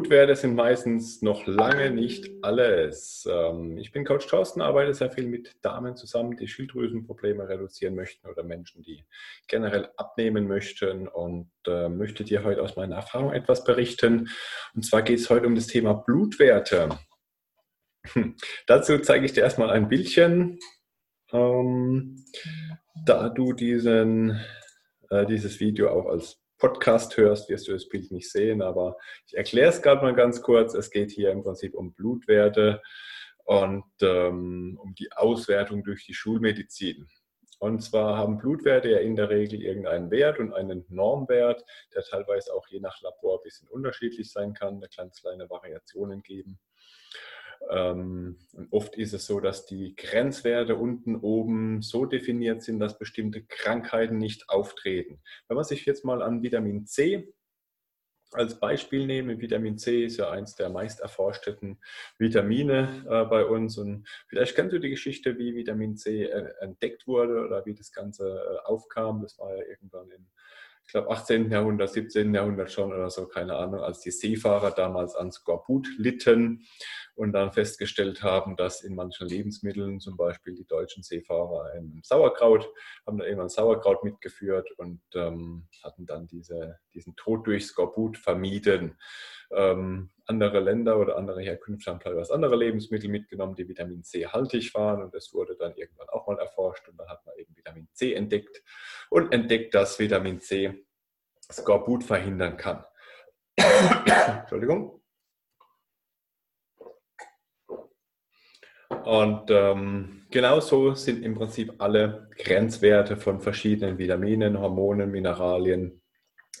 Blutwerte sind meistens noch lange nicht alles. Ich bin Coach Thorsten, arbeite sehr viel mit Damen zusammen, die Schilddrüsenprobleme reduzieren möchten oder Menschen, die generell abnehmen möchten, und möchte dir heute aus meiner Erfahrung etwas berichten. Und zwar geht es heute um das Thema Blutwerte. Dazu zeige ich dir erstmal ein Bildchen. Da du dieses Video auch als Podcast hörst, wirst du das Bild nicht sehen, aber ich erkläre es gerade mal ganz kurz. Es geht hier im Prinzip um Blutwerte und um die Auswertung durch die Schulmedizin. Und zwar haben Blutwerte ja in der Regel irgendeinen Wert und einen Normwert, der teilweise auch je nach Labor ein bisschen unterschiedlich sein kann, da kann es kleine Variationen geben. Und oft ist es so, dass die Grenzwerte unten oben so definiert sind, dass bestimmte Krankheiten nicht auftreten. Wenn man sich jetzt mal an Vitamin C als Beispiel nehmen. Vitamin C ist ja eins der meist erforschten Vitamine bei uns, und vielleicht kennst du die Geschichte, wie Vitamin C entdeckt wurde oder wie das Ganze aufkam. Das war ja irgendwann im, ich glaube, 18. Jahrhundert, 17. Jahrhundert schon oder so, keine Ahnung, als die Seefahrer damals an Skorbut litten und dann festgestellt haben, dass in manchen Lebensmitteln, zum Beispiel die deutschen Seefahrer im Sauerkraut, haben da irgendwann Sauerkraut mitgeführt und hatten dann diesen Tod durch Skorbut vermieden. Andere Länder oder andere Herkünfte haben teilweise andere Lebensmittel mitgenommen, die Vitamin C haltig waren, und das wurde dann irgendwann auch mal erforscht, und dann hat man eben Vitamin C entdeckt und entdeckt, dass Vitamin C Skorbut verhindern kann. Entschuldigung. Und genauso sind im Prinzip alle Grenzwerte von verschiedenen Vitaminen, Hormonen, Mineralien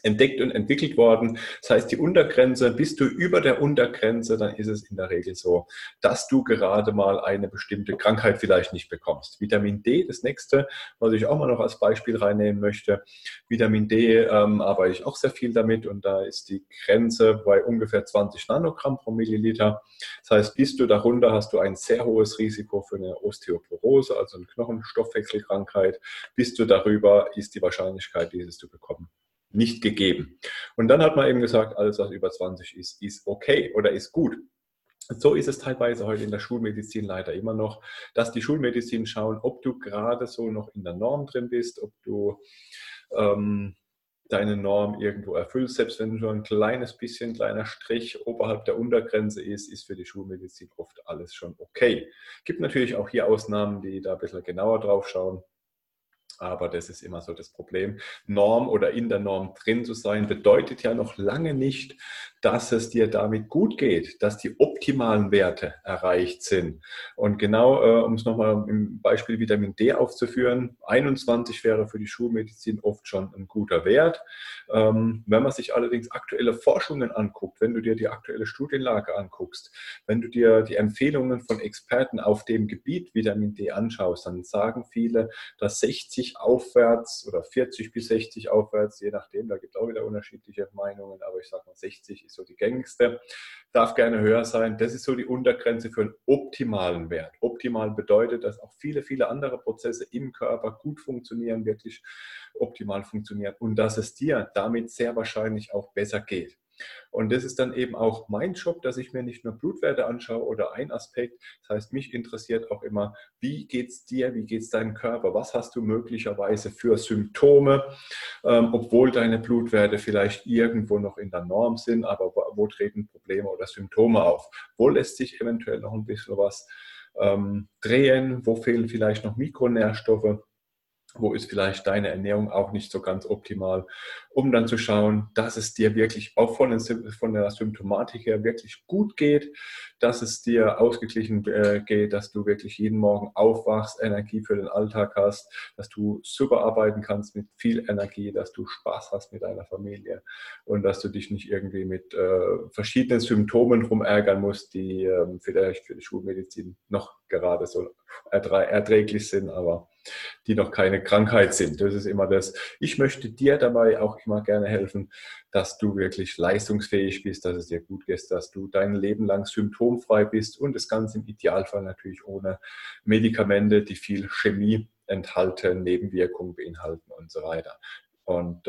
entdeckt und entwickelt worden. Das heißt, die Untergrenze, bist du über der Untergrenze, dann ist es in der Regel so, dass du gerade mal eine bestimmte Krankheit vielleicht nicht bekommst. Vitamin D, das nächste, was ich auch mal noch als Beispiel reinnehmen möchte. Vitamin D arbeite ich auch sehr viel damit, und da ist die Grenze bei ungefähr 20 Nanogramm pro Milliliter. Das heißt, bist du darunter, hast du ein sehr hohes Risiko für eine Osteoporose, also eine Knochenstoffwechselkrankheit. Bist du darüber, ist die Wahrscheinlichkeit, dieses zu bekommen, nicht gegeben. Und dann hat man eben gesagt, alles, was über 20 ist, ist okay oder ist gut. So ist es teilweise heute in der Schulmedizin leider immer noch, dass die Schulmedizin schauen, ob du gerade so noch in der Norm drin bist, ob du deine Norm irgendwo erfüllst. Selbst wenn nur ein kleines bisschen, kleiner Strich oberhalb der Untergrenze ist, ist für die Schulmedizin oft alles schon okay. Gibt natürlich auch hier Ausnahmen, die da ein bisschen genauer drauf schauen. Aber das ist immer so das Problem. Norm oder in der Norm drin zu sein, bedeutet ja noch lange nicht, dass es dir damit gut geht, dass die optimalen Werte erreicht sind. Und genau, um es nochmal im Beispiel Vitamin D aufzuführen, 21 wäre für die Schulmedizin oft schon ein guter Wert. Wenn man sich allerdings aktuelle Forschungen anguckt, wenn du dir die aktuelle Studienlage anguckst, wenn du dir die Empfehlungen von Experten auf dem Gebiet Vitamin D anschaust, dann sagen viele, dass 60 aufwärts oder 40 bis 60 aufwärts, je nachdem, da gibt es auch wieder unterschiedliche Meinungen, aber ich sage mal 60 ist so die gängigste, darf gerne höher sein. Das ist so die Untergrenze für einen optimalen Wert. Optimal bedeutet, dass auch viele, viele andere Prozesse im Körper gut funktionieren, wirklich optimal funktionieren, und dass es dir damit sehr wahrscheinlich auch besser geht. Und das ist dann eben auch mein Job, dass ich mir nicht nur Blutwerte anschaue oder ein Aspekt. Das heißt, mich interessiert auch immer, wie geht es dir, wie geht es deinem Körper, was hast du möglicherweise für Symptome, obwohl deine Blutwerte vielleicht irgendwo noch in der Norm sind, aber wo treten Probleme oder Symptome auf? Wo lässt sich eventuell noch ein bisschen was drehen? Wo fehlen vielleicht noch Mikronährstoffe? Wo ist vielleicht deine Ernährung auch nicht so ganz optimal, um dann zu schauen, dass es dir wirklich auch von der Symptomatik her wirklich gut geht, dass es dir ausgeglichen geht, dass du wirklich jeden Morgen aufwachst, Energie für den Alltag hast, dass du super arbeiten kannst mit viel Energie, dass du Spaß hast mit deiner Familie und dass du dich nicht irgendwie mit verschiedenen Symptomen rumärgern musst, die vielleicht für die Schulmedizin noch gerade so erträglich sind, aber die noch keine Krankheit sind. Das ist immer das. Ich möchte dir dabei auch immer gerne helfen, dass du wirklich leistungsfähig bist, dass es dir gut geht, dass du dein Leben lang symptomfrei bist und das Ganze im Idealfall natürlich ohne Medikamente, die viel Chemie enthalten, Nebenwirkungen beinhalten und so weiter. Und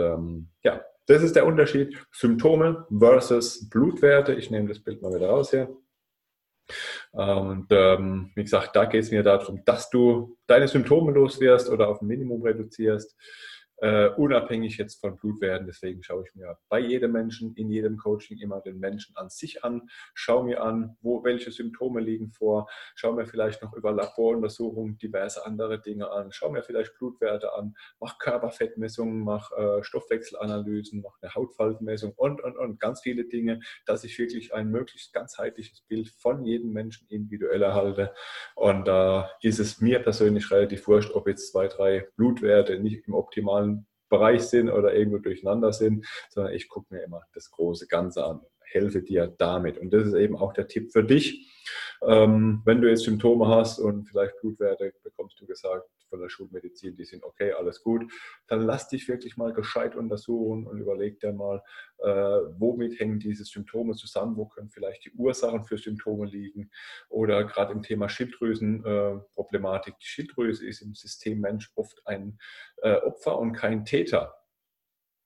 ja, das ist der Unterschied. Symptome versus Blutwerte. Ich nehme das Bild mal wieder raus hier. Und wie gesagt, da geht es mir darum, dass du deine Symptome loswirst oder auf ein Minimum reduzierst, unabhängig jetzt von Blutwerten. Deswegen schaue ich mir bei jedem Menschen, in jedem Coaching immer den Menschen an sich an, schaue mir an, welche Symptome liegen vor, schaue mir vielleicht noch über Laboruntersuchungen diverse andere Dinge an, schaue mir vielleicht Blutwerte an, mache Körperfettmessungen, mache Stoffwechselanalysen, mache eine Hautfaltenmessung und ganz viele Dinge, dass ich wirklich ein möglichst ganzheitliches Bild von jedem Menschen individuell erhalte. Und da ist es mir persönlich relativ wurscht, ob jetzt 2, 3 Blutwerte nicht im optimalen Bereich sind oder irgendwo durcheinander sind, sondern ich gucke mir immer das große Ganze an, helfe dir damit. Und das ist eben auch der Tipp für dich, wenn du jetzt Symptome hast und vielleicht Blutwerte bekommst du gesagt von der Schulmedizin, die sind okay, alles gut, dann lass dich wirklich mal gescheit untersuchen und überleg dir mal, womit hängen diese Symptome zusammen, wo können vielleicht die Ursachen für Symptome liegen oder gerade im Thema Schilddrüsenproblematik. Die Schilddrüse ist im System Mensch oft ein Opfer und kein Täter.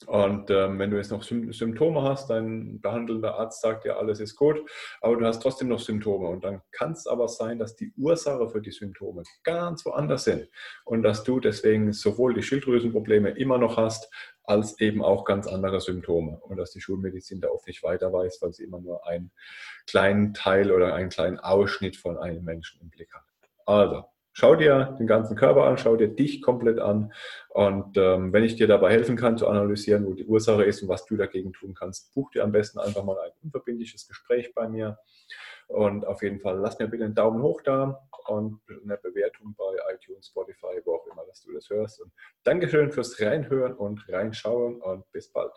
Und wenn du jetzt noch Symptome hast, dein behandelnder Arzt sagt ja, alles ist gut, aber du hast trotzdem noch Symptome. Und dann kann es aber sein, dass die Ursache für die Symptome ganz woanders sind und dass du deswegen sowohl die Schilddrüsenprobleme immer noch hast, als eben auch ganz andere Symptome. Und dass die Schulmedizin da oft nicht weiter weiß, weil sie immer nur einen kleinen Teil oder einen kleinen Ausschnitt von einem Menschen im Blick hat. Also, schau dir den ganzen Körper an, schau dir dich komplett an und wenn ich dir dabei helfen kann zu analysieren, wo die Ursache ist und was du dagegen tun kannst, buch dir am besten einfach mal ein unverbindliches Gespräch bei mir und auf jeden Fall lass mir bitte einen Daumen hoch da und eine Bewertung bei iTunes, Spotify, wo auch immer, dass du das hörst. Und Dankeschön fürs Reinhören und Reinschauen und bis bald.